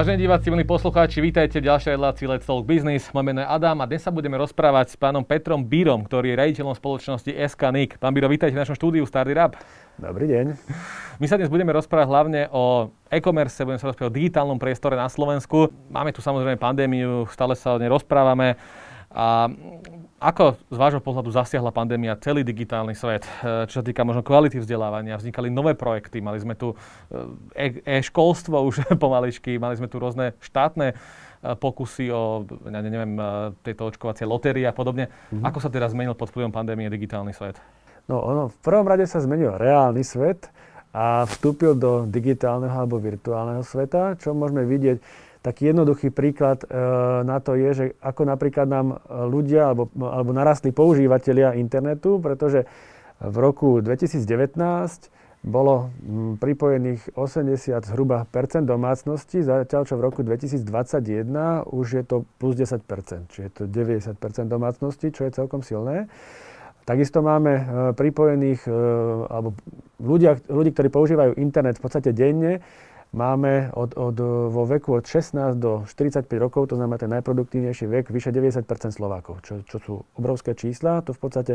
Vážení diváci, milí poslucháči, vítajte v ďalšej relácii Let's Talk Business. Moje meno je Adam a dnes sa budeme rozprávať s pánom Petrom Bírom, ktorý je riaditeľom spoločnosti SK-NIC. Pán Bíro, vítajte v našom štúdiu Starý Rap. Dobrý deň. My sa dnes budeme rozprávať hlavne o e-commerce, budeme sa rozprávať o digitálnom priestore na Slovensku. Máme tu samozrejme pandémiu, stále sa o nej rozprávame. A ako z vášho pohľadu zasiahla pandémia celý digitálny svet? Čo sa týka možno kvality vzdelávania, vznikali nové projekty, mali sme tu e-školstvo už pomaličky, mali sme tu rôzne štátne pokusy o, neviem, tejto očkovacie lotérie a podobne. Ako sa teda zmenil pod vplyvom pandémie digitálny svet? No ono, v prvom rade sa zmenil reálny svet a vstúpil do digitálneho alebo virtuálneho sveta, čo môžeme vidieť. Taký jednoduchý príklad na to je, že ako napríklad nám ľudia alebo narastli používatelia internetu, pretože v roku 2019 bolo pripojených 80 zhruba % domácností, zatiaľ čo v roku 2021 už je to plus 10%, čiže je to 90% domácností, čo je celkom silné. Takisto máme pripojených, alebo ľudí, ktorí používajú internet v podstate denne, máme vo veku od 16 do 45 rokov, to znamená ten najproduktívnejší vek, vyše 90% Slovákov, čo sú obrovské čísla. To v podstate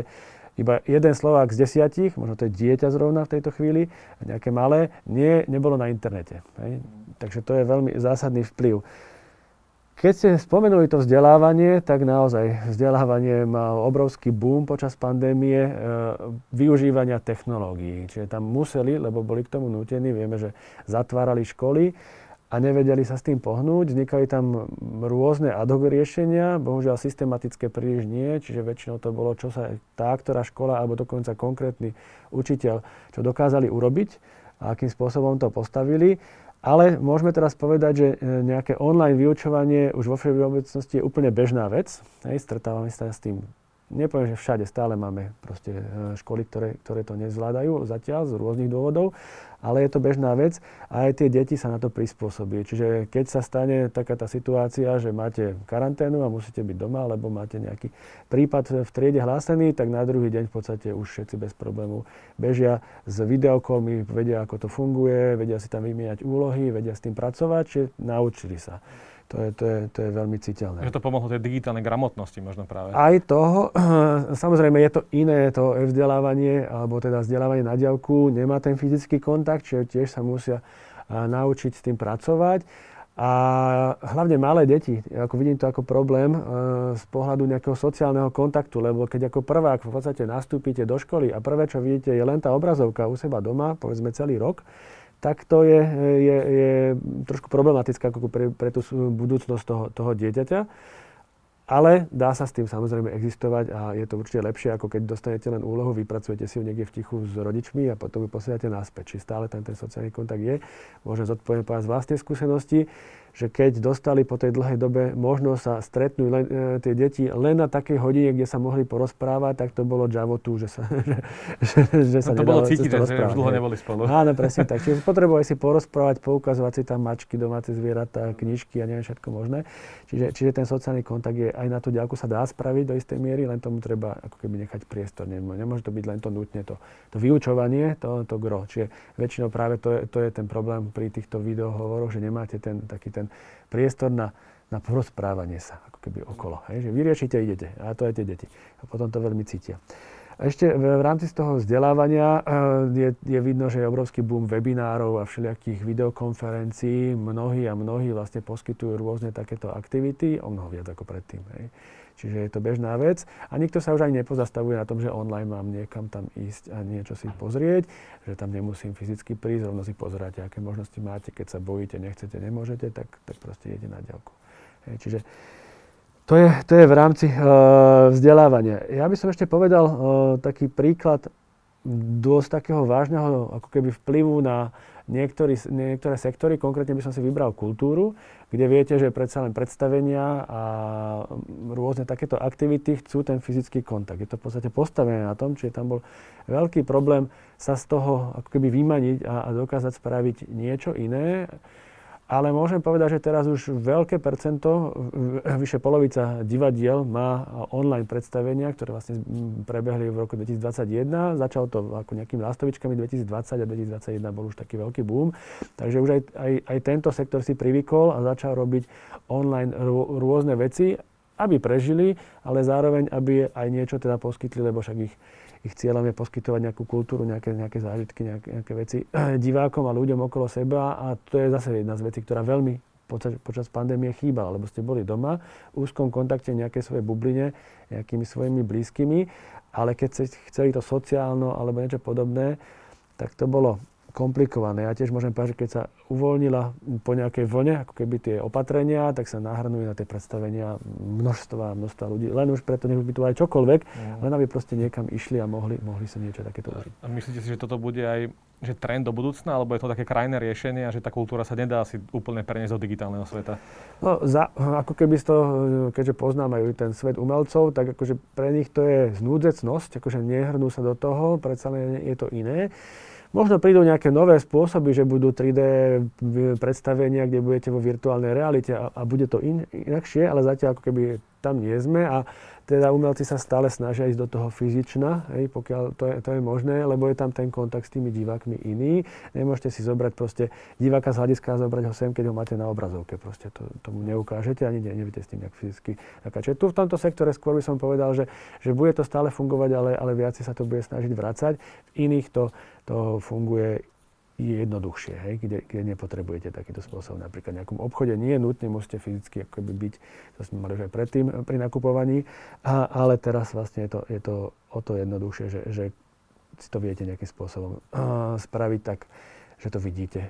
iba jeden Slovák z 10, možno to je dieťa zrovna v tejto chvíli, nejaké malé, nebolo na internete. Hej? Takže to je veľmi zásadný vplyv. Keď ste spomenuli to vzdelávanie, tak naozaj vzdelávanie mal obrovský boom počas pandémie využívania technológií. Čiže tam museli, lebo boli k tomu nútení, vieme, že zatvárali školy a nevedeli sa s tým pohnúť. Vznikali tam rôzne ad hoc riešenia, bohužiaľ systematické príliš nie, čiže väčšinou to bolo, čo sa tá, ktorá škola alebo dokonca konkrétny učiteľ, čo dokázali urobiť a akým spôsobom to postavili. Ale môžeme teraz povedať, že nejaké online vyučovanie už vo všeobecnosti je úplne bežná vec. Hej, stretávame sa s tým. Nepoviem, že všade stále máme proste školy, ktoré to nezvládajú zatiaľ z rôznych dôvodov, ale je to bežná vec a aj tie deti sa na to prispôsobí. Čiže keď sa stane taká tá situácia, že máte karanténu a musíte byť doma, alebo máte nejaký prípad v triede hlásený, tak na druhý deň v podstate už všetci bez problémov bežia s videokolmi, vedia, ako to funguje, vedia si tam vymieňať úlohy, vedia s tým pracovať, čiže naučili sa. To je veľmi citeľné. Že to pomohlo tej digitálnej gramotnosti možno práve. Aj toho. Samozrejme je to iné, to vzdelávanie, alebo teda vzdelávanie na diaľku, nemá ten fyzický kontakt, čiže tiež sa musia naučiť s tým pracovať. A hlavne malé deti, ako vidím to ako problém z pohľadu nejakého sociálneho kontaktu, lebo keď ako prvák v podstate nastúpite do školy a prvé, čo vidíte, je len tá obrazovka u seba doma, povedzme celý rok, tak to je trošku problematické ako pre tú budúcnosť toho dieťaťa. Ale dá sa s tým samozrejme existovať a je to určite lepšie, ako keď dostanete len úlohu, vypracujete si ju niekde v tichu s rodičmi a potom ju posielate naspäť. Čiže stále tam ten sociálny kontakt je. Môžem zodpovedať z vlastnej skúsenosti, že keď dostali po tej dlhej dobe možnosť sa stretnúť tie deti len na takej hodine, kde sa mohli porozprávať, tak to bolo javotu, že sa nedalo cez to rozprávať. To bolo cítiť, že už dlho neboli spolu. Áno, presne tak. Čiže potrebovali si porozprávať, poukazovať si tam mačky, domáce zvieratá, knižky a neviem všetko možné. Čiže ten sociálny kontakt je aj na tú diaľku sa dá spraviť do istej miery, len tomu treba ako keby nechať priestor. Nemôže to byť len to nutne to vyučovanie, to gro. Čiže väčšinou práve to je ten problém pri týchto videohovoroch, že nemáte ten priestor na porozprávanie sa, ako keby okolo. Hej? Že vyriešite, idete. A to aj tie deti. A potom to veľmi cítia. A ešte v rámci z toho vzdelávania je vidno, že je obrovský boom webinárov a všelijakých videokonferencií. Mnohí vlastne poskytujú rôzne takéto aktivity, o mnoho viac ako predtým. Hej? Čiže je to bežná vec a nikto sa už ani nepozastavuje na tom, že online mám niekam tam ísť a niečo si pozrieť, že tam nemusím fyzicky prísť, rovno si pozeráte, aké možnosti máte, keď sa bojíte, nechcete, nemôžete, tak proste idete na diaľku. Hej, čiže to je v rámci vzdelávania. Ja by som ešte povedal taký príklad dosť takého vážneho ako keby vplyvu na niektoré sektory, konkrétne by som si vybral kultúru, kde viete, že predsa len predstavenia a rôzne takéto aktivity chcú ten fyzický kontakt. Je to v podstate postavené na tom, čiže tam bol veľký problém sa z toho ako keby vymaniť a dokázať spraviť niečo iné. Ale môžem povedať, že teraz už veľké percento, vyše polovica divadiel má online predstavenia, ktoré vlastne prebehli v roku 2021. Začalo to ako nejakými lastovičkami 2020 a 2021 bol už taký veľký boom. Takže už aj tento sektor si privykol a začal robiť online rôzne veci, aby prežili, ale zároveň, aby aj niečo teda poskytli, lebo však ich cieľom je poskytovať nejakú kultúru, nejaké zážitky, nejaké veci divákom a ľuďom okolo seba a to je zase jedna z vecí, ktorá veľmi počas pandémie chýbala, lebo ste boli doma v úzkom kontakte nejakej svojej bubline, nejakými svojimi blízkymi, ale keď ste chceli to sociálno alebo niečo podobné, tak to bolo komplikované. Ja tiež môžem povedať, že keď sa uvoľnila po nejakej vlne, ako keby tie opatrenia, tak sa nahrnujú na tie predstavenia množstva ľudí. Len už preto, nech by to aj čokoľvek, len aby proste niekam išli a mohli sa niečo takéto užiť. A myslíte si, že toto bude aj že trend do budúcna, alebo je to také krajné riešenie a že tá kultúra sa nedá asi úplne preniesť do digitálneho sveta? No, ako keby to, keďže poznám aj ten svet umelcov, tak akože pre nich to je znúdzecnosť, akože nehrnú sa do toho, predsa je to iné. Možno prídu nejaké nové spôsoby, že budú 3D predstavenia, kde budete vo virtuálnej realite a bude to inakšie, ale zatiaľ ako keby tam nie sme a teda umelci sa stále snažia ísť do toho fyzična, hej, pokiaľ to je možné, lebo je tam ten kontakt s tými divákmi iný. Nemôžete si zobrať proste diváka z hľadiska a zobrať ho sem, keď ho máte na obrazovke. Proste tomu neukážete ani neviete s tým nejak fyzicky. Čiže tu v tomto sektore skôr by som povedal, že bude to stále fungovať, ale viac sa to bude snažiť vracať. V iných to funguje jednoduchšie, hej, kde nepotrebujete takýto spôsob. Napríklad v nejakom obchode nie nutne musíte fyzicky akoby byť, to sme mali už aj predtým pri nakupovaní, ale teraz vlastne je to o to jednoduchšie, že si to viete nejakým spôsobom spraviť tak, že to vidíte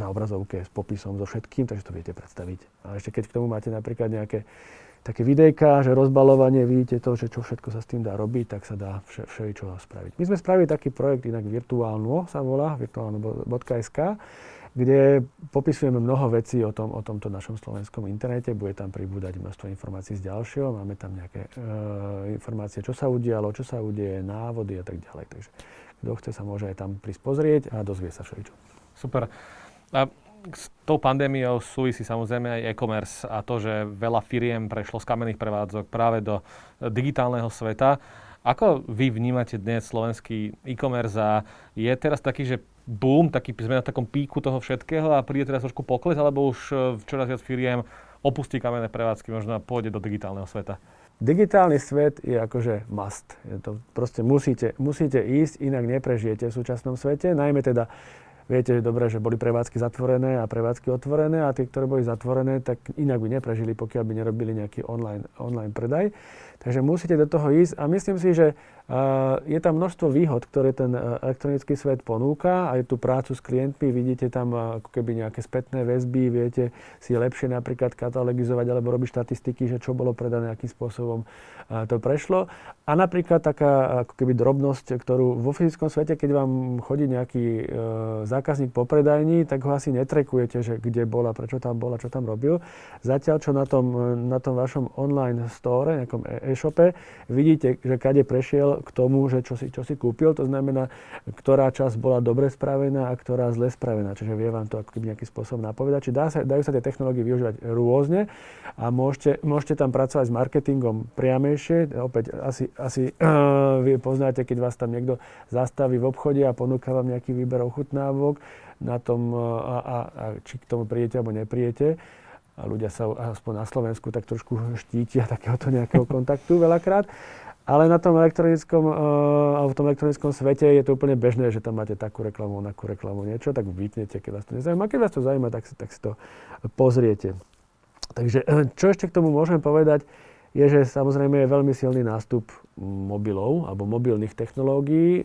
na obrazovke s popisom, so všetkým, takže to viete predstaviť. A ešte keď k tomu máte napríklad nejaké také videjka, že rozbalovanie, vidíte to, že čo všetko sa s tým dá robiť, tak sa dá všeličo spraviť. My sme spravili taký projekt, inak virtuálno sa volá, virtuálno.sk, kde popisujeme mnoho vecí o tomto našom slovenskom internete. Bude tam pribúdať množstvo informácií z ďalšieho, máme tam nejaké informácie, čo sa udialo, čo sa udeje, návody a tak ďalej. Takže kto chce sa môže aj tam prísť pozrieť a dozvie sa všeličo. Super. S tou pandémiou súvisí samozrejme aj e-commerce a to, že veľa firiem prešlo z kamenných prevádzok práve do digitálneho sveta. Ako vy vnímate dnes slovenský e-commerce a je teraz taký, že boom, taký sme na takom píku toho všetkého a príde teraz trošku pokles, alebo už čoraz viac firiem opustí kamenné prevádzky, možno pôjde do digitálneho sveta? Digitálny svet je akože must. Je to proste musíte ísť, inak neprežijete v súčasnom svete, najmä teda viete, že dobre, že boli prevádzky zatvorené a prevádzky otvorené a tie, ktoré boli zatvorené, tak inak by neprežili, pokiaľ by nerobili nejaký online predaj. Takže musíte do toho ísť a myslím si, že je tam množstvo výhod, ktoré ten elektronický svet ponúka. Aj tú prácu s klientmi, vidíte tam ako keby nejaké spätné väzby, viete si lepšie napríklad katalogizovať alebo robiť štatistiky, že čo bolo predané, akým spôsobom to prešlo. A napríklad taká ako keby drobnosť, ktorú vo fyzickom svete, keď vám chodí nejaký zákazník po predajni, tak ho asi netrekujete, že kde bola, prečo tam bola, čo tam robil. Zatiaľ, čo na tom vašom online store, nejakom e-shope, vidíte, že kade prešiel k tomu, že čo si kúpil, to znamená, ktorá časť bola dobre spravená a ktorá zle spravená. Čiže vie vám to ako keby nejaký spôsob napovedať. Čiže dajú sa tie technológie využívať rôzne a môžete tam pracovať s marketingom priamejšie. Opäť asi vy poznáte, keď vás tam niekto zastaví v obchode a ponúka vám nejaký výber ochutnávok, na tom, a či k tomu prídete alebo neprídete. A ľudia sa aspoň na Slovensku tak trošku štítia takéhoto nejakého kontaktu veľakrát. Ale na tom elektronickom, v tom elektronickom svete je to úplne bežné, že tam máte takú reklamu, onakú reklamu, niečo, tak vypnete, keď vás to nezaujíma. A keď vás to zaujíma, tak si to pozriete. Takže čo ešte k tomu môžem povedať, je, že samozrejme je veľmi silný nástup mobilov alebo mobilných technológií.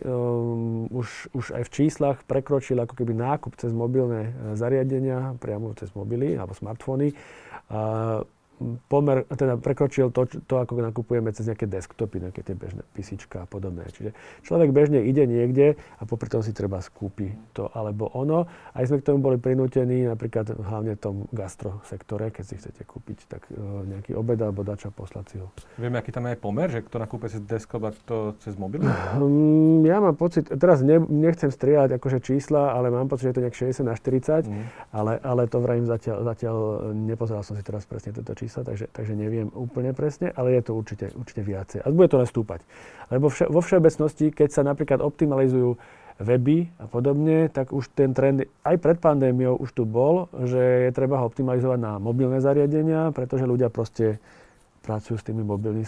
Už aj v číslach prekročil ako keby nákup cez mobilné zariadenia, priamo cez mobily alebo smartfóny. pomer, teda prekročil to, ako nakupujeme cez nejaké desktopy, nejaké tie bežné písička a podobné. Čiže človek bežne ide niekde a popri tom si treba skúpi to alebo ono. Aj sme k tomu boli prinútení, napríklad hlavne v tom gastrosektore, keď si chcete kúpiť tak nejaký obed alebo dača poslať si ho. Vieme, aký tam je pomer, že kto nakúpe cez desktop a kto cez mobil? Ja mám pocit, teraz nechcem strieľať akože čísla, ale mám pocit, že je to nejak 60-40, ale to vrajím zatiaľ nepozeral som si teraz presne toto číslo. Takže neviem úplne presne, ale je to určite viacej. A bude to len stúpať. Lebo vo všeobecnosti, keď sa napríklad optimalizujú weby a podobne, tak už ten trend aj pred pandémiou už tu bol, že je treba ho optimalizovať na mobilné zariadenia, pretože ľudia proste pracujú s tými mobilnými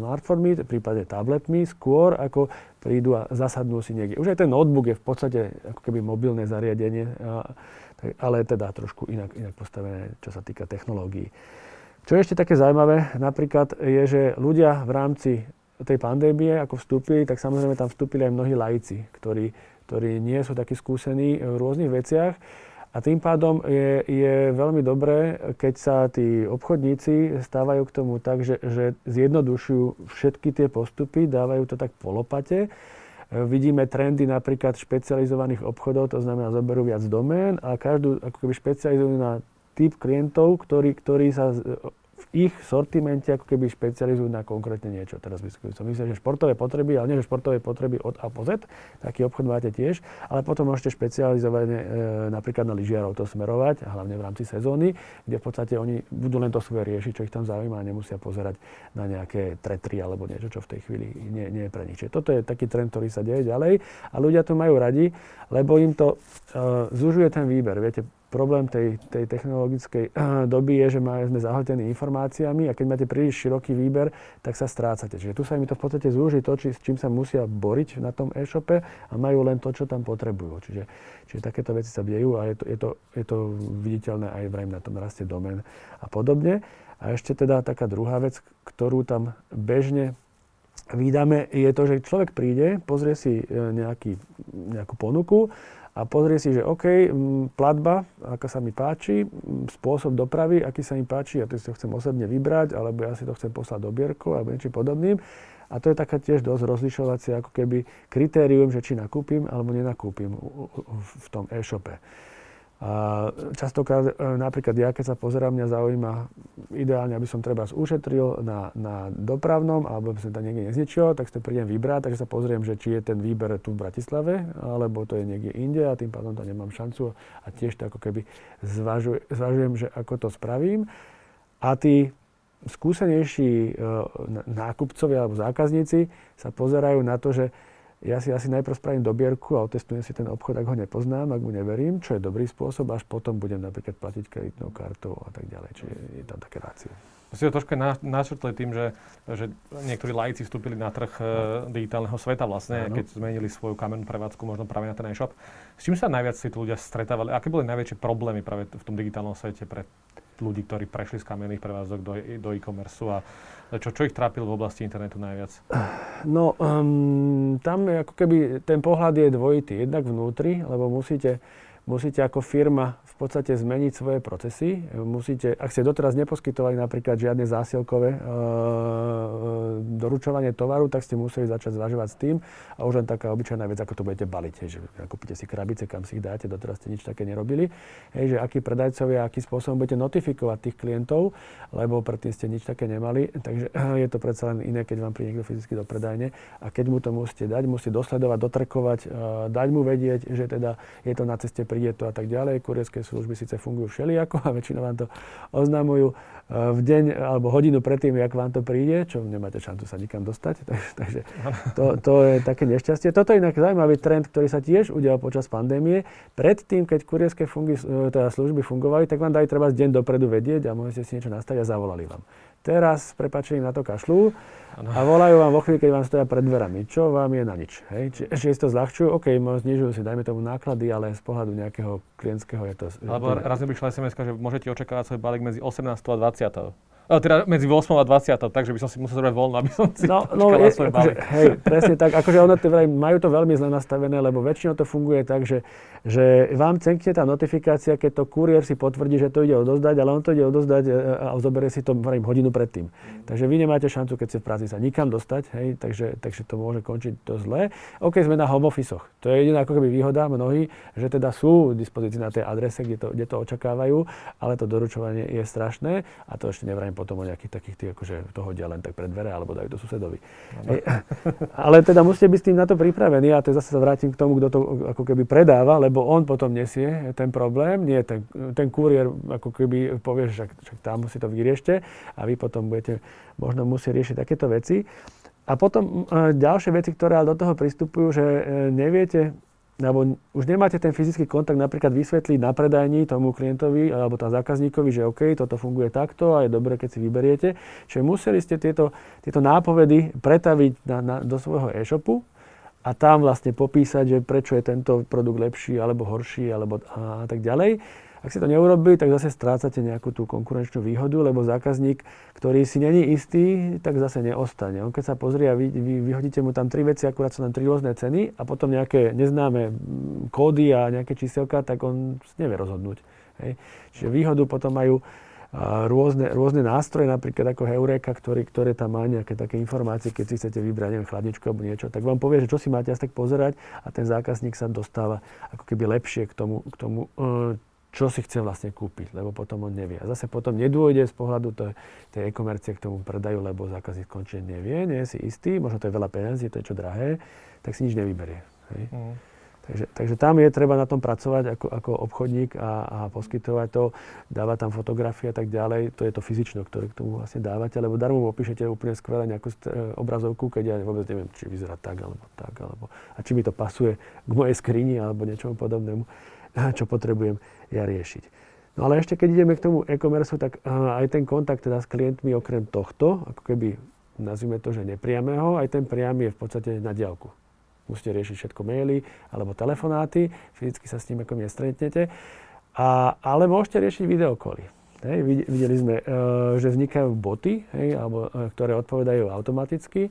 smartfónmi, prípadne tabletmi, skôr ako prídu a zasadnú si niekde. Už aj ten notebook je v podstate ako keby mobilné zariadenie, ale teda trošku inak postavené, čo sa týka technológií. Čo je ešte také zaujímavé, napríklad je, že ľudia v rámci tej pandémie, ako vstúpili, tak samozrejme tam vstúpili aj mnohí laici, ktorí nie sú takí skúsení v rôznych veciach. A tým pádom je veľmi dobré, keď sa tí obchodníci stávajú k tomu tak, že zjednodušujú všetky tie postupy, dávajú to tak po lopate. Vidíme trendy napríklad špecializovaných obchodov, to znamená, zoberú viac domén a každú ako keby špecializujú na typ klientov, ktorí sa v ich sortimente ako keby špecializujú na konkrétne niečo. Teraz myslím, že športové potreby, ale nie že športové potreby od A po Z, taký obchod máte tiež, ale potom môžete špecializovať napríklad na lyžiarov to smerovať, a hlavne v rámci sezóny, kde v podstate oni budú len to svoje riešiť, čo ich tam zaujíma a nemusia pozerať na nejaké tretry alebo niečo, čo v tej chvíli nie je pre nich. Čiže toto je taký trend, ktorý sa deje ďalej a ľudia to majú radi, lebo im to zužuje ten výber, viete. Problém tej technologickej doby je, že sme zahltení informáciami a keď máte príliš široký výber, tak sa strácate. Čiže tu sa im to v podstate zúži to, s čím sa musia boriť na tom e-shope a majú len to, čo tam potrebujú. Čiže takéto veci sa dejú a je to viditeľné aj vrajím na tom raste domén a podobne. A ešte teda taká druhá vec, ktorú tam bežne vidíme, je to, že človek príde, pozrie si nejakú ponuku, a pozrie si, že OK, platba, aká sa mi páči, spôsob dopravy, aký sa mi páči, ja to si to chcem osobne vybrať, alebo ja si to chcem poslať do bierku, alebo niečím podobným. A to je taká tiež dosť rozlišovacie ako keby kritérium, že či nakúpim alebo nenakúpim v tom e-shope. A častokrát napríklad ja, keď sa pozerám, mňa zaujíma ideálne, aby som treba ušetril na dopravnom alebo by som tam niekde nezničil, tak si to prídem vybrať, takže sa pozriem, že či je ten výber tu v Bratislave alebo to je niekde inde a tým pádom tam nemám šancu a tiež to ako keby zvažujem, že ako to spravím. A tí skúsenejší nákupcovia alebo zákazníci sa pozerajú na to, že ja si asi najprv spravím dobierku a otestujem si ten obchod, ak ho nepoznám, ak mu neverím, čo je dobrý spôsob, až potom budem napríklad platiť kreditnou kartou a tak ďalej. Čiže je tam také rácio. Si to trošku načrtli tým, že niektorí laici vstúpili na trh digitálneho sveta vlastne, ano. Keď zmenili svoju kamennú prevádzku možno práve na ten e-shop. S čím sa najviac si tu ľudia stretávali? Aké boli najväčšie problémy práve v tom digitálnom svete pre ľudí, ktorí prešli z kamenných prevádzok do e-commerce a čo ich trápilo v oblasti internetu najviac? No, tam je ako keby ten pohľad je dvojitý. Jednak vnútri, lebo musíte ako firma v podstate zmeniť svoje procesy. Musíte, ak ste doteraz neposkytovali napríklad žiadne zásielkové doručovanie tovaru, tak ste museli začať zvažovať s tým. A už len taká obyčajná vec, ako to budete baliť. Hej, že kúpite si krabice, kam si ich dáte, doteraz ste nič také nerobili. Hej, že akí predajcovia, akým spôsobom budete notifikovať tých klientov, lebo predtým ste nič také nemali. Takže je to predsa len iné, keď vám príde niekto fyzicky do predajne. A keď mu to musíte dať, musíte dosledovať, dotrkovať, dať mu vedieť, že teda je to na ceste je to a tak ďalej. Kurierské služby síce fungujú všelijako a väčšinou vám to oznamujú v deň alebo hodinu predtým, jak vám to príde, čo nemáte šancu sa nikam dostať. Takže to je také nešťastie. Toto je inak zaujímavý trend, ktorý sa tiež udial počas pandémie. Predtým, keď kurierské služby fungovali, tak vám dali treba deň dopredu vedieť a mohli ste si niečo nastaviť a zavolali vám. Teraz, prepáčením, na to kašľú a volajú vám vo chvíli, keď vám stoja pred dverami, čo vám je na nič. Hej? Čiže si to zľahčujú, OK, znižujú si, dajme tomu náklady, ale z pohľadu nejakého klientského je to... Alebo raz mi prišla SMS-ka, že môžete očakávať svoj balík medzi 18. a 20. teda medzi 8 a 20, takže by som si musel zobrať voľno, aby som si počkala svoj balík. Hej, presne tak, akože ono to majú to veľmi zle nastavené, lebo väčšinou to funguje tak, že vám cenkne tá notifikácia, keď to kuriér si potvrdí, že to ide odozdať, ale on to ide odozdať a zoberie si to hodinu predtým. Takže vy nemáte šancu, keď ste v práci sa nikam dostať, hej, takže to môže končiť to zle. OK, sme na home office-och. To je jediná ako keby výhoda mnohí, že teda sú v dispozícii na tej adrese, kde to očakávajú, ale to doručovanie je strašné a to ešte nevrajím potom o nejakých takých tých, akože to hodia len tak pred dvere alebo dajú to susedovi. Hej, ale teda musíte byť s tým na to pripravení a to zase sa vrátim k tomu, kto to ako keby predáva, lebo on potom nesie ten problém, nie ten kuriér ako keby povie, že tam si to vyriešte a vy potom budete možno musieť riešiť takéto veci. A potom ďalšie veci, ktoré do toho pristupujú, že neviete, alebo už nemáte ten fyzický kontakt napríklad vysvetliť na predajni tomu klientovi alebo tam zákazníkovi, že OK, toto funguje takto a je dobré, keď si vyberiete. Čiže museli ste tieto nápovedy pretaviť do svojho e-shopu a tam vlastne popísať, že prečo je tento produkt lepší alebo horší alebo a tak ďalej. Ak si to neurobí, tak zase strácate nejakú tú konkurenčnú výhodu, lebo zákazník, ktorý si není istý, tak zase neostane. On keď sa pozrie a vy vyhodíte mu tam tri veci, akurát sú tam tri rôzne ceny a potom nejaké neznáme kódy a nejaké číselka, tak on nevie rozhodnúť. Hej. Čiže výhodu potom majú rôzne nástroje, napríklad ako Heureka, ktoré tam má nejaké také informácie, keď si chcete vybrať, neviem, chladničku alebo niečo, tak vám povie, že čo si máte asi tak pozerať a ten zákazník sa dostáva ako keby lepšie k tomu čo si chce vlastne kúpiť, lebo potom on nevie. A zase potom nedôjde z pohľadu tej e-komercie k tomu predaju, lebo zákazník končne nevie, nie je si istý, možno to je veľa peniazí, to je čo drahé, tak si nič nevyberie. Takže tam je treba na tom pracovať ako obchodník a poskytovať to, dávať tam fotografie a tak ďalej. To je to fyzično, ktoré k tomu vlastne dávate, lebo darmo mu opíšete úplne skvelé nejakú obrazovku, keď ja vôbec neviem, či vyzerá tak, alebo a či mi to pasuje k mojej skrini alebo niečomu podobnému, čo potrebujem ja riešiť. No ale ešte keď ideme k tomu e-commerce, tak aj ten kontakt teda s klientmi okrem tohto, ako keby nazvime to, že nepriamého, aj ten priamy je v podstate na diaľku. Musíte riešiť všetko maily alebo telefonáty, fyzicky sa s ním ako nestretnete, ale môžete riešiť videokoly. Hej, videli sme, že vznikajú boty, hej, alebo, ktoré odpovedajú automaticky.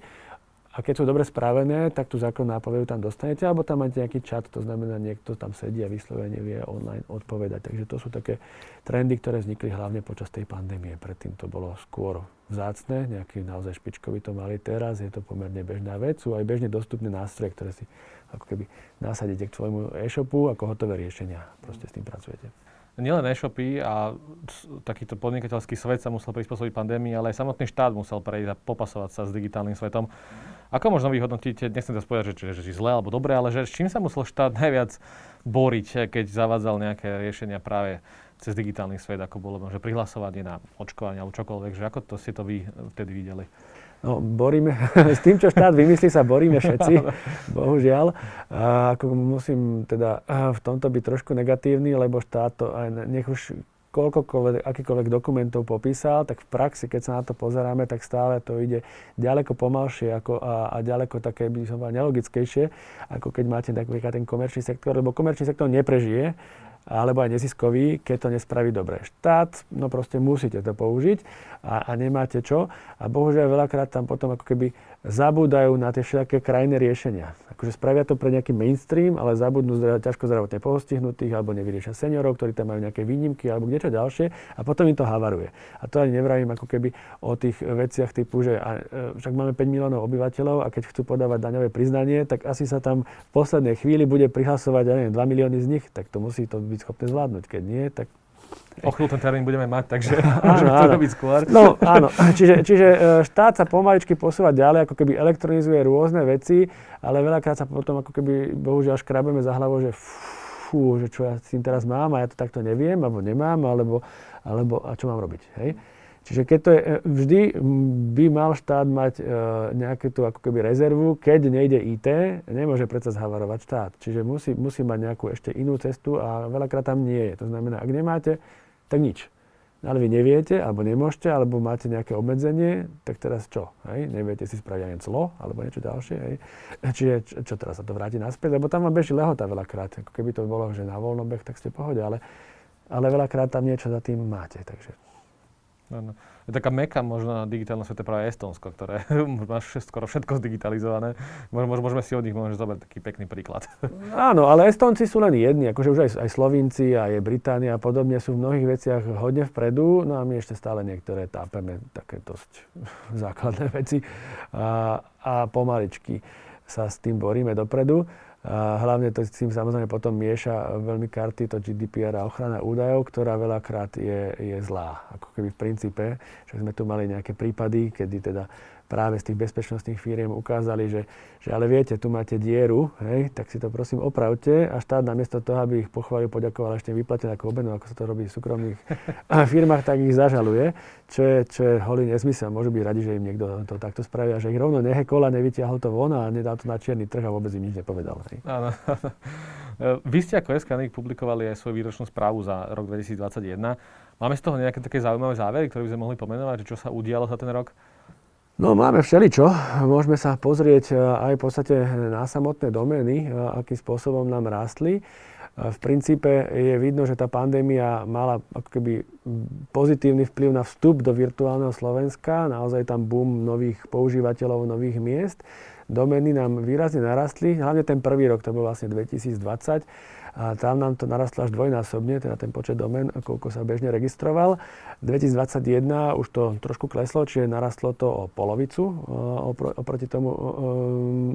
A keď sú dobre spravené, tak tú zákonnú nápovedu tam dostanete, alebo tam máte nejaký čat, to znamená, niekto tam sedí a vyslovene vie online odpovedať. Takže to sú také trendy, ktoré vznikli hlavne počas tej pandémie. Predtým to bolo skôr vzácne, nejaký naozaj špičkovi to mali. Teraz je to pomerne bežná vec. Sú aj bežne dostupné nástroje, ktoré si ako keby nasadíte k svojmu e-shopu ako hotové riešenia. Proste s tým pracujete. Nielen e-shopy a takýto podnikateľský svet sa musel prispôsobiť pandémii, ale aj samotný štát musel prejsť a popasovať sa s digitálnym svetom. Ako možno vyhodnotíte, nechcem teraz povedať, že zle alebo dobre, ale že s čím sa musel štát najviac boriť, keď zavádzal nejaké riešenia práve cez digitálny svet, ako bolo že prihlasovanie na očkovanie alebo čokoľvek, že ako to ste to vy vtedy videli? No, boríme, s tým, čo štát vymyslí, sa boríme všetci, bohužiaľ. Ako musím teda v tomto byť trošku negatívny, lebo štát to aj nech už akýkoľvek dokumentov popísal, tak v praxi, keď sa na to pozeráme, tak stále to ide ďaleko pomalšie ako a ďaleko také, by som povedal, nelogickejšie, ako keď máte napríklad ten komerčný sektor, lebo komerčný sektor neprežije, alebo aj neziskový, keď to nespraví dobre. Štát, no proste musíte to použiť a nemáte čo. A bohužiaľ veľakrát tam potom ako keby zabúdajú na tie všelijaké krajné riešenia. Akože spravia to pre nejaký mainstream, ale zabudnú ťažko zdravotne postihnutých alebo nevyriešia seniorov, ktorí tam majú nejaké výnimky alebo niečo ďalšie a potom im to havaruje. A to ani nevravím ako keby o tých veciach typu, že však máme 5 miliónov obyvateľov a keď chcú podávať daňové priznanie, tak asi sa tam v poslednej chvíli bude prihlasovať, ja neviem, 2 milióny z nich, tak to musí to byť schopné zvládnuť. Keď nie, tak... O chvíľu ten termín budeme mať, takže môžeme to robiť skôr. No áno, čiže štát sa pomaličky posúva ďalej, ako keby elektronizuje rôzne veci, ale veľakrát sa potom ako keby bohužiaľ škrabeme za hlavou, že fú, že čo ja s tým teraz mám a ja to takto neviem, alebo nemám, alebo a čo mám robiť, hej? Čiže keď to je, vždy by mal štát mať nejakú tú ako keby rezervu, keď nejde IT, nemôže predsa zhavarovať štát. Čiže musí mať nejakú ešte inú cestu a veľakrát tam nie je. To znamená, ak nemáte, tak nič. Ale vy neviete, alebo nemôžete, alebo máte nejaké obmedzenie, tak teraz čo? Hej? Neviete si spraviť ani clo, alebo niečo ďalšie. Hej? Čiže čo teraz sa to vráti naspäť? Lebo tam vám beží lehota veľakrát. Ako keby to bolo, že na voľnobeh, tak ste v pohode, ale veľakrát tam niečo za tým máte. Takže. Ano. Je taká meka možno na digitálnom svete práve Estónsko, ktoré má skoro všetko zdigitalizované. Môžeme si od nich zobrať taký pekný príklad. Áno, ale Estónci sú len jedni, akože už aj Slovinci, aj Británia a podobne sú v mnohých veciach hodne vpredu, no a my ešte stále niektoré tápeme také dosť základné veci a pomaličky sa s tým boríme dopredu. A hlavne to s tým samozrejme potom mieša veľmi karty to GDPR a ochrana údajov, ktorá veľakrát je zlá. Ako keby v princípe, že sme tu mali nejaké prípady, kedy teda práve z tých bezpečnostných firiem ukázali, že ale viete, tu máte dieru, hej, tak si to prosím opravte a štát namiesto toho, aby ich pochválil, poďakoval ešte vyplatil ako obenu, ako sa to robí v súkromných firmách, tak ich zažaluje, čo je holý nezmysel. Môžu byť radi, že im niekto to takto spraví a že ich rovno nehekola, nevytiahol to von a nedal to na čierny trh a vôbec im nič nepovedal. Hej. Áno. Vy ste ako SK-NIC publikovali aj svoju výročnú správu za rok 2021. Máme z toho nejaké také zaujímavé závery, ktoré by sme mohli pomenovať, že čo sa udialo za ten rok? No máme všeličo. Môžeme sa pozrieť aj v podstate na samotné domény, akým spôsobom nám rástli. V princípe je vidno, že tá pandémia mala ako keby pozitívny vplyv na vstup do virtuálneho Slovenska. Naozaj tam boom nových používateľov, nových miest. Domény nám výrazne narastli. Hlavne ten prvý rok, to bol vlastne 2020. A tam nám to narastlo až dvojnásobne, teda ten počet domén, koľko sa bežne registroval. 2021 už to trošku kleslo, čiže narastlo to o polovicu oproti tomu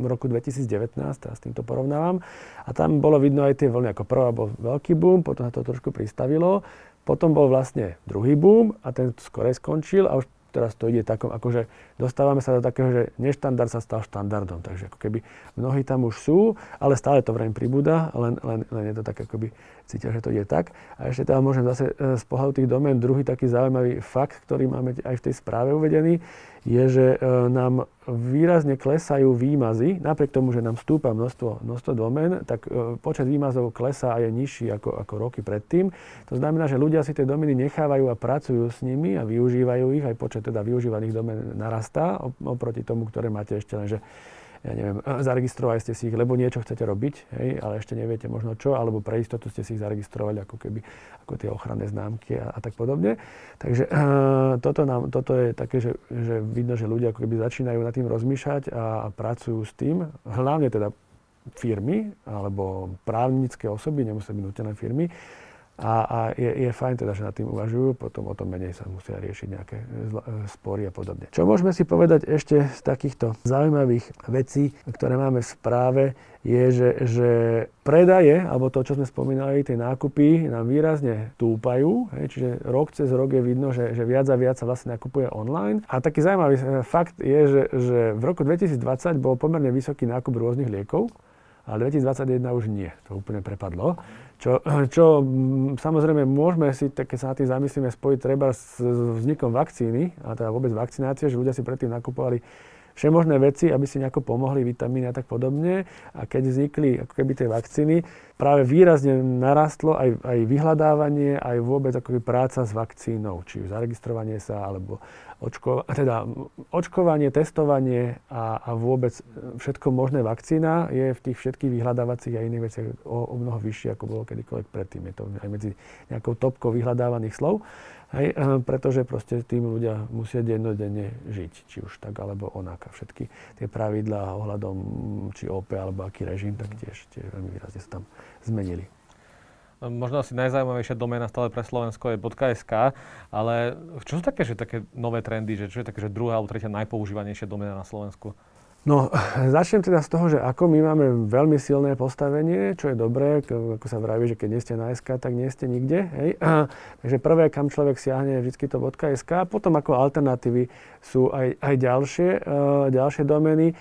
roku 2019, teda s týmto porovnávam. A tam bolo vidno aj tie vlny, ako prvá bol veľký boom, potom sa to trošku pristavilo, potom bol vlastne druhý boom a ten skorej skončil a už teraz to ide takom, akože dostávame sa do takého, že neštandard sa stal štandardom. Takže ako keby mnohí tam už sú, ale stále to vrejme pribúda, len je to tak, akoby cítia, že to ide tak. A ešte teda môžem zase z pohľadu tých domén druhý taký zaujímavý fakt, ktorý máme aj v tej správe uvedený, je, že nám výrazne klesajú výmazy. Napriek tomu, že nám stúpa množstvo domén, tak počet výmazov klesá a je nižší ako roky predtým. To znamená, že ľudia si tie domény nechávajú a pracujú s nimi a využívajú ich. Aj počet teda využívaných domén narastá oproti tomu, ktoré máte ešte len, že ja neviem, zaregistrovali ste si ich, lebo niečo chcete robiť, hej, ale ešte neviete možno čo, alebo pre istotu ste si ich zaregistrovali ako keby, ako tie ochranné známky a tak podobne. Takže toto je také, že vidno, že ľudia ako keby začínajú nad tým rozmýšľať a pracujú s tým, hlavne teda firmy, alebo právnické osoby, nemusia byť nutené firmy. A je fajn teda, že nad tým uvažujú, potom o tom menej sa musia riešiť nejaké spory a podobne. Čo môžeme si povedať ešte z takýchto zaujímavých vecí, ktoré máme v správe, je, že predaje, alebo to, čo sme spomínali, tie nákupy nám výrazne stúpajú, hej, čiže rok cez rok je vidno, že viac a viac sa vlastne nakupuje online. A taký zaujímavý fakt je, že v roku 2020 bol pomerne vysoký nákup rôznych liekov, ale 2021 už nie, to úplne prepadlo. Čo samozrejme môžeme si, keď sa na tým zamyslíme, spojiť treba s vznikom vakcíny, a teda vôbec vakcinácie, že ľudia si predtým nakupovali všemožné veci, aby si nejako pomohli, vitamíny a tak podobne. A keď vznikli ako keby tie vakcíny, práve výrazne narastlo aj vyhľadávanie, aj vôbec ako keby práca s vakcínou, či už zaregistrovanie sa, alebo očkovanie, testovanie a vôbec všetko možné. Vakcína je v tých všetkých vyhľadávacích a iných veciach o mnoho vyššie, ako bolo kedykoľvek predtým. Je to aj medzi nejakou topkou vyhľadávaných slov. Hej, pretože proste tým ľudia musia dennodenne žiť, či už tak alebo onak. Všetky tie pravidlá ohľadom či OP alebo aký režim, tak tiež veľmi výrazne sa tam zmenili. Možno asi najzaujímavejšia doména stále pre Slovensko je .sk, ale čo sú také nové trendy, že čo je také, že druhá alebo tretia najpoužívanejšia doména na Slovensku? No, začnem teda z toho, že ako my máme veľmi silné postavenie, čo je dobré, ako sa vraví, že keď nie ste na SK, tak nie ste nikde, hej. Takže prvé, kam človek siahne, je vždy to .sk, potom ako alternatívy sú aj ďalšie domény.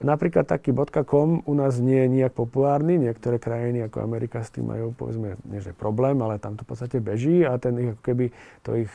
Napríklad taký .com u nás nie je nijak populárny, niektoré krajiny ako Amerika s tým majú, povedzme, nie že problém, ale tam to v podstate beží a ten ich, ako keby to ich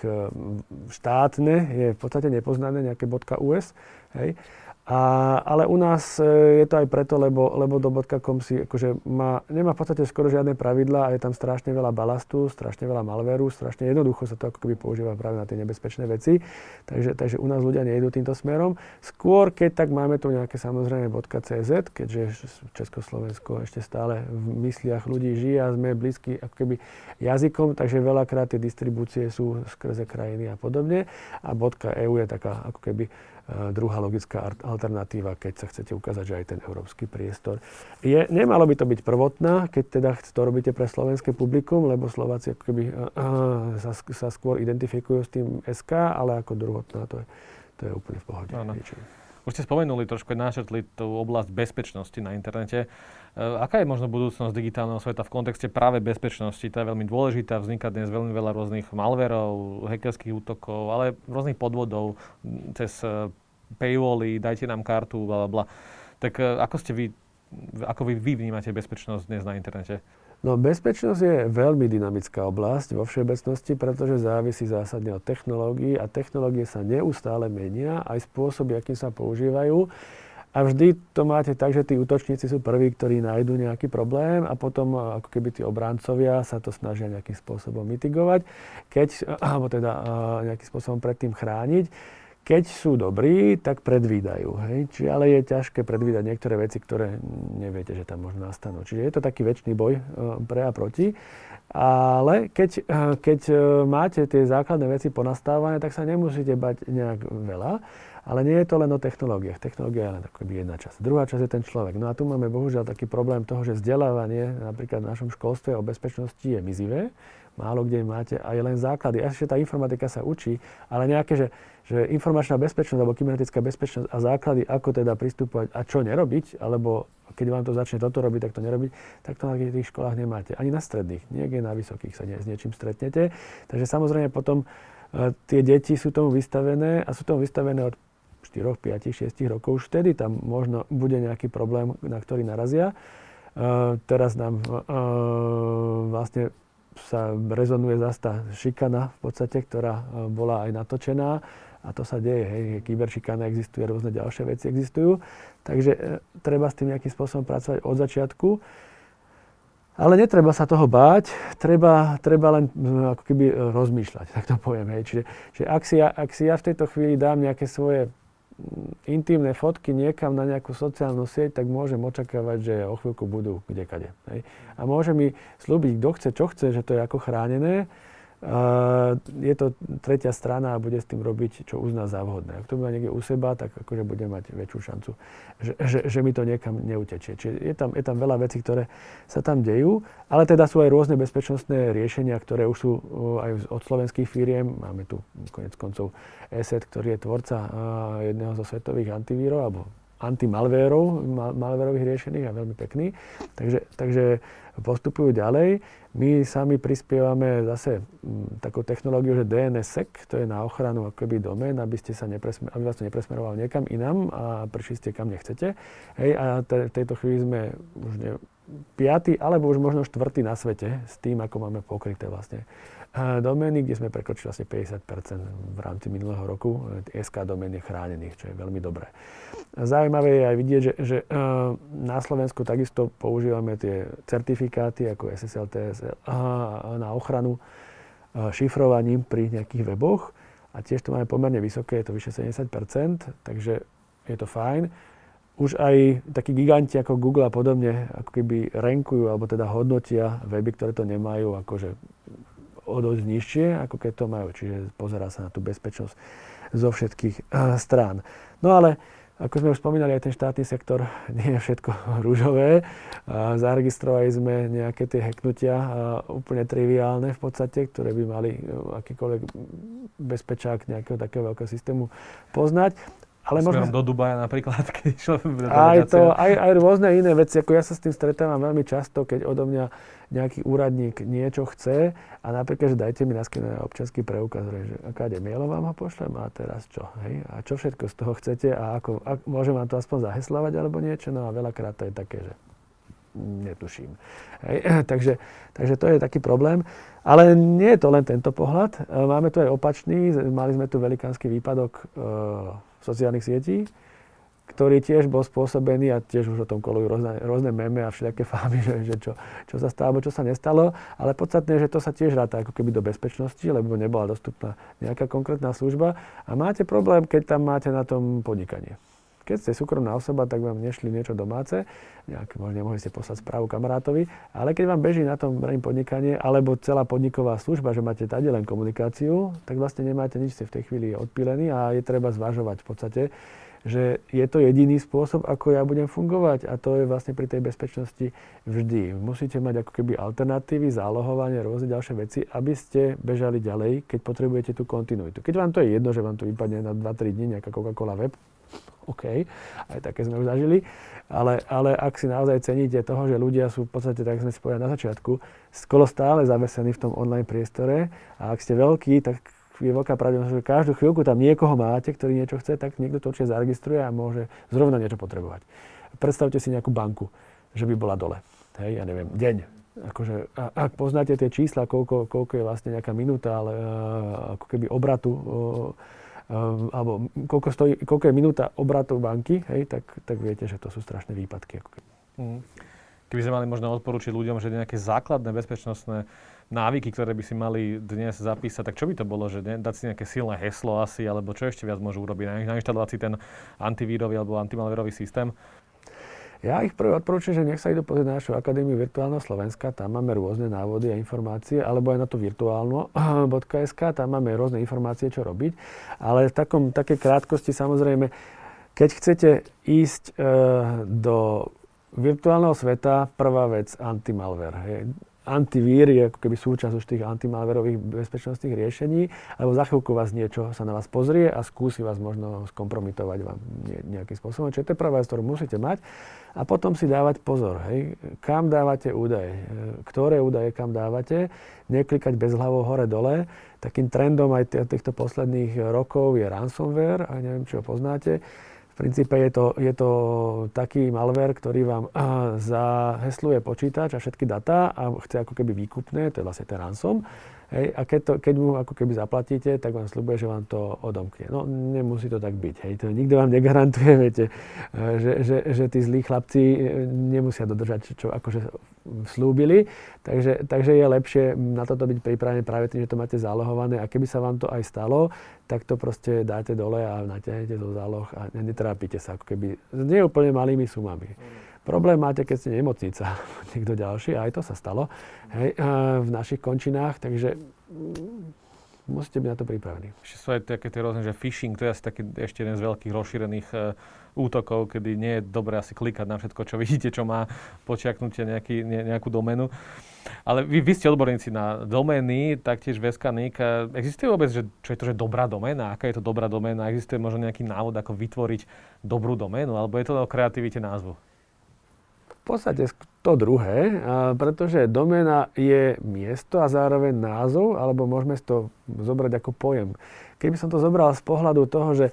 štátne je v podstate nepoznané, nejaké .us, hej. Ale u nás je to aj preto, lebo do.com si akože nemá v podstate skoro žiadne pravidlá a je tam strašne veľa balastu, strašne veľa malveru, strašne jednoducho sa to ako keby používa práve na tie nebezpečné veci. Takže u nás ľudia nejdú týmto smerom. Skôr, keď tak máme tu nejaké samozrejme .cz, keďže Československo ešte stále v mysliach ľudí žije a sme blízky ako keby jazykom, takže veľakrát tie distribúcie sú skrze krajiny a podobne. A .eu je taká ako keby druhá logická alternatíva, keď sa chcete ukázať, že aj ten európsky priestor je. Nemalo by to byť prvotná, keď teda to robíte pre slovenské publikum, lebo Slováci ako keby sa skôr identifikujú s tým SK, ale ako druhotná to je úplne v pohode. Už ste spomenuli, trošku načrtli tú oblasť bezpečnosti na internete. Aká je možno budúcnosť digitálneho sveta v kontexte práve bezpečnosti? Tá je veľmi dôležitá, vzniká dnes veľmi veľa rôznych malverov, hackerských útokov, ale rôznych podvodov cez paywally, dajte nám kartu, blablabla. Tak ako vy vnímate bezpečnosť dnes na internete? No, bezpečnosť je veľmi dynamická oblasť vo všeobecnosti, pretože závisí zásadne od technológií a technológie sa neustále menia, aj spôsoby, akým sa používajú. A vždy to máte tak, že tí útočníci sú prví, ktorí nájdú nejaký problém a potom ako keby tí obráncovia sa to snažia nejakým spôsobom mitigovať, nejakým spôsobom predtým chrániť. Keď sú dobrí, tak predvídajú, hej. Ale je ťažké predvídať niektoré veci, ktoré neviete, že tam možno nastanú. Čiže je to taký večný boj pre a proti. Ale keď máte tie základné veci ponastávané, tak sa nemusíte bať nejak veľa. Ale nie je to len o technológiách. Technológia je len akoby jedna časť. Druhá časť je ten človek. No a tu máme bohužiaľ taký problém toho, že vzdelávanie napríklad v našom školstve o bezpečnosti je mizivé. Málo kde máte aj len základy. Ešte tá informatika sa učí, ale nejaké, že informačná bezpečnosť alebo kybernetická bezpečnosť a základy, ako teda pristupovať a čo nerobiť, alebo keď vám to začne toto robiť, tak to nerobiť, tak to na tých školách nemáte. Ani na stredných, niekde na vysokých sa s niečím stretnete. Takže samozrejme potom tie deti sú tomu vystavené a sú tomu vystavené od 4, 5, 6 rokov, už vtedy tam možno bude nejaký problém, na ktorý narazia. Teraz nám vlastne sa rezonuje zase tá šikana v podstate, ktorá bola aj natočená a to sa deje, hej, kyberšikana existuje, rôzne ďalšie veci existujú, takže treba s tým nejakým spôsobom pracovať od začiatku. Ale netreba sa toho báť, treba len ako keby rozmýšľať, tak to poviem, hej. Čiže ak si ja v tejto chvíli dám nejaké svoje intimné fotky niekam na nejakú sociálnu sieť, tak môžem očakávať, že o chvíľku budú kdekade, hej. A môže mi slúbiť, kto chce, čo chce, že to je ako chránené. Je to tretia strana a bude s tým robiť, čo uzná za vhodné. Ak to bude niekde u seba, tak akože bude mať väčšiu šancu, že mi to niekam neutečie. Čiže je tam veľa vecí, ktoré sa tam dejú, ale teda sú aj rôzne bezpečnostné riešenia, ktoré už sú aj od slovenských firiem. Máme tu konec koncov ESET, ktorý je tvorca jedného zo svetových antivírov alebo antimalvérov, malvérových riešených a veľmi pekný. Takže postupujú ďalej. My sami prispievame zase takú technológiu, že DNSSEC, to je na ochranu akoby domén, aby vás to nepresmerovalo niekam inam a prišli ste kam nechcete. Hej, a v tejto chvíli sme už 5. alebo už možno 4. na svete s tým, ako máme pokryté vlastne domény, kde sme prekročili vlastne 50% v rámci minulého roku SK domén je chránených, čo je veľmi dobré. Zaujímavé je aj vidieť, že na Slovensku takisto používame tie certifikáty ako SSL, TLS na ochranu šifrovaním pri nejakých weboch a tiež to máme pomerne vysoké, je to vyše 70%, takže je to fajn. Už aj takí giganti ako Google a podobne ako keby rankujú alebo teda hodnotia weby, ktoré to nemajú akože o dosť nižšie, ako keď to majú. Čiže pozerá sa na tú bezpečnosť zo všetkých strán. No ale, ako sme už spomínali, aj ten štátny sektor nie je všetko rúžové. Zaregistrovali sme nejaké tie hacknutia úplne triviálne v podstate, ktoré by mali akýkoľvek bezpečák nejakého takého veľkého systému poznať. Ale smerom do Dubaja napríklad, keď išlo aj rôzne iné veci, ako ja sa s tým stretávam veľmi často, keď odo mňa nejaký úradník niečo chce a napríklad, že dajte mi naskenerovať občiansky preukaz, že akáde mailom vám ho pošlem a teraz čo, hej? A čo všetko z toho chcete a ako môžem vám to aspoň zaheslovať alebo niečo, no a veľakrát to je také, že netuším. Hej, takže to je taký problém. Ale nie je to len tento pohľad. Máme tu aj opačný. Mali sme tu velikánsky výpadok sociálnych sietí, ktorý tiež bol spôsobený a tiež už o tom kolujú rôzne meme a všelijaké fámy, že čo sa stalo, alebo čo sa nestalo, ale podstatné je, že to sa tiež ráta ako keby do bezpečnosti, lebo nebola dostupná nejaká konkrétna služba a máte problém, keď tam máte na tom podnikanie. Keď ste súkromná osoba, tak vám nešli niečo domáce, nemohli ste poslať správu kamarátovi, ale keď vám beží na tom podnikanie alebo celá podniková služba, že máte tady len komunikáciu, tak vlastne nemáte nič, ste v tej chvíli odpílení a je treba zvažovať v podstate, že je to jediný spôsob, ako ja budem fungovať a to je vlastne pri tej bezpečnosti vždy. Musíte mať ako keby alternatívy, zálohovanie, rôzne ďalšie veci, aby ste bežali ďalej, keď potrebujete tú kontinuitu. Keď vám to je jedno, že vám to vypadne na 2-3 dní nejaká Coca-Cola web, OK, aj také sme už zažili, ale ak si naozaj ceníte toho, že ľudia sú v podstate, tak sme si povedali na začiatku, skoro stále zavesení v tom online priestore a ak ste veľkí, tak je veľká pravdepodobnosť, že každú chvíľku tam niekoho máte, ktorý niečo chce, tak niekto to určite zaregistruje a môže zrovna niečo potrebovať. Predstavte si nejakú banku, že by bola dole, hej, ja neviem, deň. Akože, ak poznáte tie čísla, koľko je vlastne nejaká minúta, ale ako keby obratu, alebo koľko je minúta obratov banky, hej, tak viete, že to sú strašné výpadky. Keby sme mali možno odporučiť ľuďom, že nejaké základné bezpečnostné návyky, ktoré by si mali dnes zapísať, tak čo by to bolo, že dať si nejaké silné heslo asi, alebo čo ešte viac môžu urobiť, nainštalovať si ten antivírový alebo antimalverový systém? Ja ich prvé odporúčam, že nech sa idú pozrieť na našu Akadémiu virtuálneho Slovenska, tam máme rôzne návody a informácie, alebo aj na to virtuálno.sk, tam máme rôzne informácie, čo robiť, ale v takej krátkosti samozrejme, keď chcete ísť do virtuálneho sveta, prvá vec antimalware. Antivír je ako keby súčasť už tých antimalverových bezpečnostných riešení, lebo za chvíľku vás niečo sa na vás pozrie a skúsi vás možno skompromitovať vám nejakým spôsobom. Čiže to je prvá vec, ktorú musíte mať a potom si dávať pozor, hej, kam dávate údaje, ktoré údaje kam dávate, neklikať bezhlavou hore-dole. Takým trendom aj týchto posledných rokov je ransomware, a neviem, či ho poznáte. V princípe je to taký malware, ktorý vám zahesluje počítač a všetky datá a chce ako keby výkupné, to je vlastne ten ransom. Hej, a keď mu ako keby zaplatíte, tak vám sľubuje, že vám to odomkne. No nemusí to tak byť, hej, to nikto vám negarantuje, viete, že tí zlí chlapci nemusia dodržať, čo akože slúbili, takže je lepšie na toto byť pripravený práve tým, že to máte zálohované a keby sa vám to aj stalo, tak to proste dáte dole a natiahnete do záloh a netrápite sa ako keby s neúplne malými sumami. Problém máte, keď ste nemocnica, niekto ďalší, aj to sa stalo, hej, v našich končinách, takže musíte byť na to pripravení. Ešte sú aj také tie rôzne, že phishing, to je asi taký ešte jeden z veľkých rozšírených útokov, kedy nie je dobré asi klikať na všetko, čo vidíte, čo má počiaknutie nejakú doménu. Ale vy ste odborníci na domény, taktiež v SK-NIC. Existuje vôbec, že čo je to, že dobrá doména? Aká je to dobrá doména? Existuje možno nejaký návod, ako vytvoriť dobrú doménu? Alebo je to o kreativite názvu? V podstate to druhé, pretože doména je miesto a zároveň názov, alebo môžeme to zobrať ako pojem. Keby som to zobral z pohľadu toho, že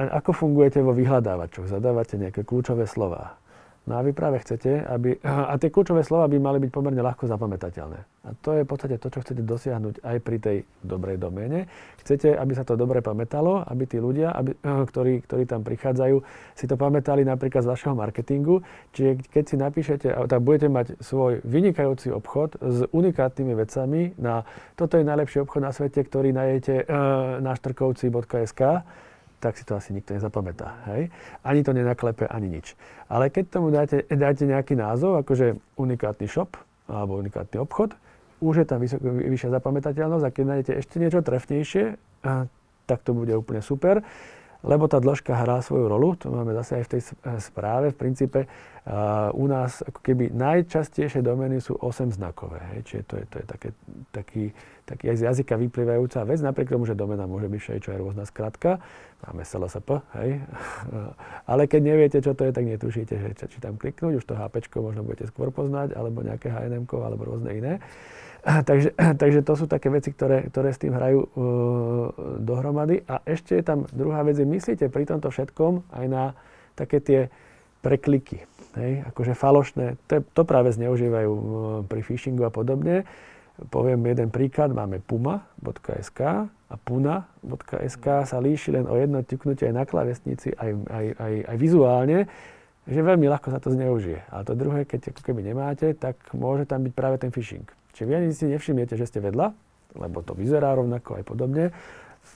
ako fungujete vo vyhľadávačoch, zadávate nejaké kľúčové slová. No a vy práve chcete, a tie kľúčové slová by mali byť pomerne ľahko zapamätateľné. A to je v podstate to, čo chcete dosiahnuť aj pri tej dobrej doméne. Chcete, aby sa to dobre pamätalo, aby tí ľudia, ktorí tam prichádzajú, si to pamätali napríklad z vašeho marketingu. Čiže keď si napíšete, tak budete mať svoj vynikajúci obchod s unikátnymi vecami na toto je najlepší obchod na svete, ktorý nájdete na štrkovci.sk, tak si to asi nikto nezapamätá, hej? Ani to nenaklepe, ani nič. Ale keď tomu dáte nejaký názov, akože unikátny shop, alebo unikátny obchod, už je tam vyššia zapamätateľnosť a keď nájdete ešte niečo trefnejšie, tak to bude úplne super, lebo tá dĺžka hrá svoju rolu, to máme zase aj v tej správe, v princípe u nás ako keby najčastejšie domény sú 8 znakové, hej? Čiže to je taký aj z jazyka vyplývajúca vec, napriek tomu, že doména môže byť všeličo aj rôzna skratka, máme SLSP, hej, ale keď neviete, čo to je, tak netušíte, že či tam kliknúť, už to HPčko možno budete skôr poznať, alebo nejaké H&M-ko, alebo rôzne iné. Takže to sú také veci, ktoré s tým hrajú dohromady. A ešte je tam druhá vec, myslíte pri tomto všetkom aj na také tie prekliky, hej? Akože falošné, to práve zneužívajú pri phishingu a podobne. Poviem jeden príklad, máme puma.sk a puna.sk sa líši len o jedno ťuknutie aj na klávesnici, aj vizuálne, že veľmi ľahko sa to zneužije. Ale to druhé, keď ako keby nemáte, tak môže tam byť práve ten phishing. Čiže vy ani si nevšimnete, že ste vedľa, lebo to vyzerá rovnako aj podobne,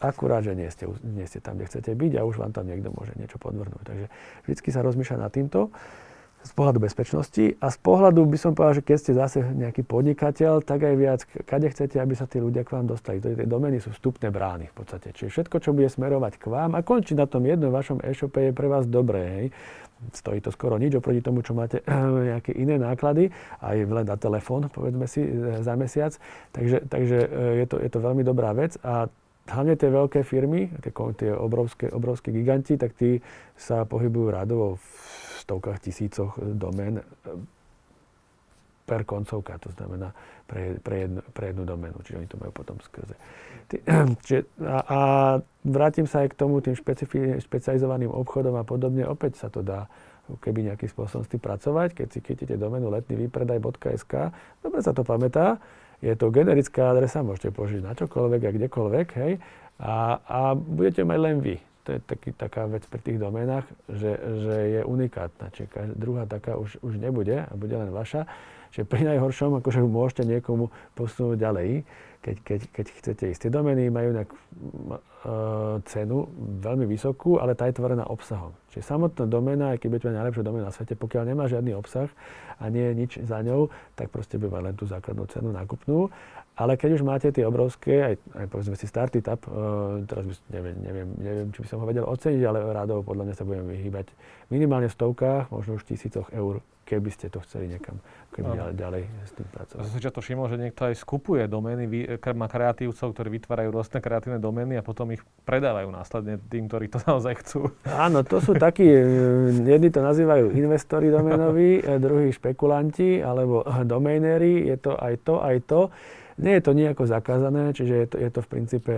akurát, že nie ste tam, kde chcete byť a už vám tam niekto môže niečo podvrhnúť. Takže vždycky sa rozmýšľa nad týmto z pohľadu bezpečnosti a z pohľadu by som povedal, že keď ste zase nejaký podnikateľ, tak aj viac, kade chcete, aby sa tí ľudia k vám dostali. Tie domény sú vstupné brány v podstate. Čiže všetko, čo bude smerovať k vám a končí na tom jednom vašom e-shope, je pre vás dobré. Hej. Stojí to skoro nič oproti tomu, čo máte nejaké iné náklady, aj len na telefón, povedzme si, za mesiac. Takže je to veľmi dobrá vec a hlavne tie veľké firmy, tie obrovské giganti, tak tí sa pohybujú radovo v stovkách tisícoch domén per koncovka, to znamená pre jednu doménu, čiže oni to majú potom skrze. A vrátim sa aj k tomu tým špecializovaným obchodom a podobne, opäť sa to dá keby nejakým spôsobom s tým pracovať, keď si chytíte doménu letnývýpredaj.sk, dobre sa to pamätá, je to generická adresa, môžete použiť na čokoľvek a kdekoľvek, hej, a budete mať len vy. To je taká vec pri tých doménach, že je unikátna, čiže druhá taká už nebude a bude len vaša. Čiže pri najhoršom akože môžete niekomu posunúť ďalej, keď chcete ísť. Tie domény majú inak cenu veľmi vysokú, ale tá je tvorená obsahom. Čiže samotná doména, aj keď budete mať najlepšiu doménu na svete, pokiaľ nemá žiadny obsah a nie je nič za ňou, tak proste bude mať len tú základnú cenu nákupnú. Ale keď už máte tie obrovské, aj povedzme si Starý Rap, teraz neviem, či by som ho vedel oceniť, ale rádovo podľa mňa sa budeme vyhýbať minimálne v stovkách, možno už tisícoch eur, keby ste to chceli niekam ďalej s tým pracovať. Ja som si často všimol, že niekto aj skupuje domény, má kreatívcov, ktorí vytvárajú rôzne kreatívne domény a potom ich predávajú následne tým, ktorí to naozaj chcú. Áno, to sú takí, jedni to nazývajú investori doménoví, druhí špekulanti alebo doméneri, je to aj to, aj to. Nie je to nejako zakázané, čiže je to v princípe,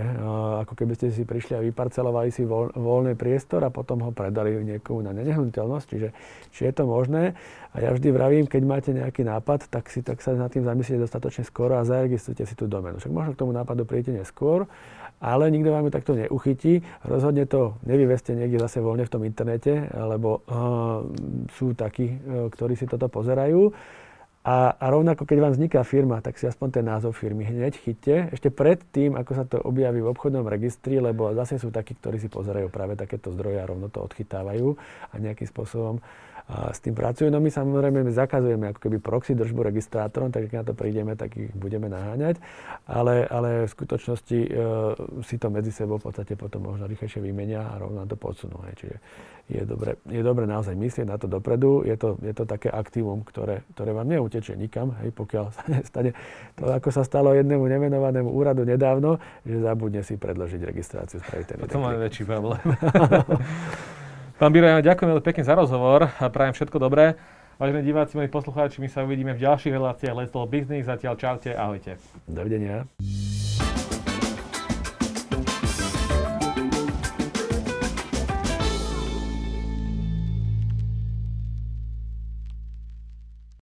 ako keby ste si prišli a vyparcelovali si voľný priestor a potom ho predali niekomu na nehnuteľnosť, čiže či je to možné. A ja vždy vravím, keď máte nejaký nápad, tak sa nad tým zamyslite dostatočne skoro a zaregistrujte si tú doménu. Však možno k tomu nápadu príjete neskôr, ale nikto vám ju takto neuchytí. Rozhodne to nevyveste niekde zase voľne v tom internete, lebo sú takí, ktorí si toto pozerajú. A rovnako, keď vám vzniká firma, tak si aspoň ten názov firmy hneď chyťte. Ešte pred tým, ako sa to objaví v obchodnom registri, lebo zase sú takí, ktorí si pozerajú práve takéto zdroje a rovno to odchytávajú a nejakým spôsobom s tým pracujú. No my samozrejme zakazujeme ako keby proxy držbu registrátorom, tak keď na to prídeme, tak ich budeme naháňať. Ale v skutočnosti si to medzi sebou v podstate potom možno rýchlejšie vymenia a rovno to podsunú. Čiže je dobre naozaj myslieť na to dopredu. Je to také aktívum, ktoré vám neutečie nikam, hej, pokiaľ sa nestane to, ako sa stalo jednému nemenovanému úradu nedávno, že zabudne si predložiť registráciu. To máme väčší problém. Pán Bíro, ďakujem pekne za rozhovor a prajem všetko dobré. Vážení diváci, milí poslucháči, my sa uvidíme v ďalších reláciách Let's Talk Business. Zatiaľ čaute, ahojte. Dovidenia.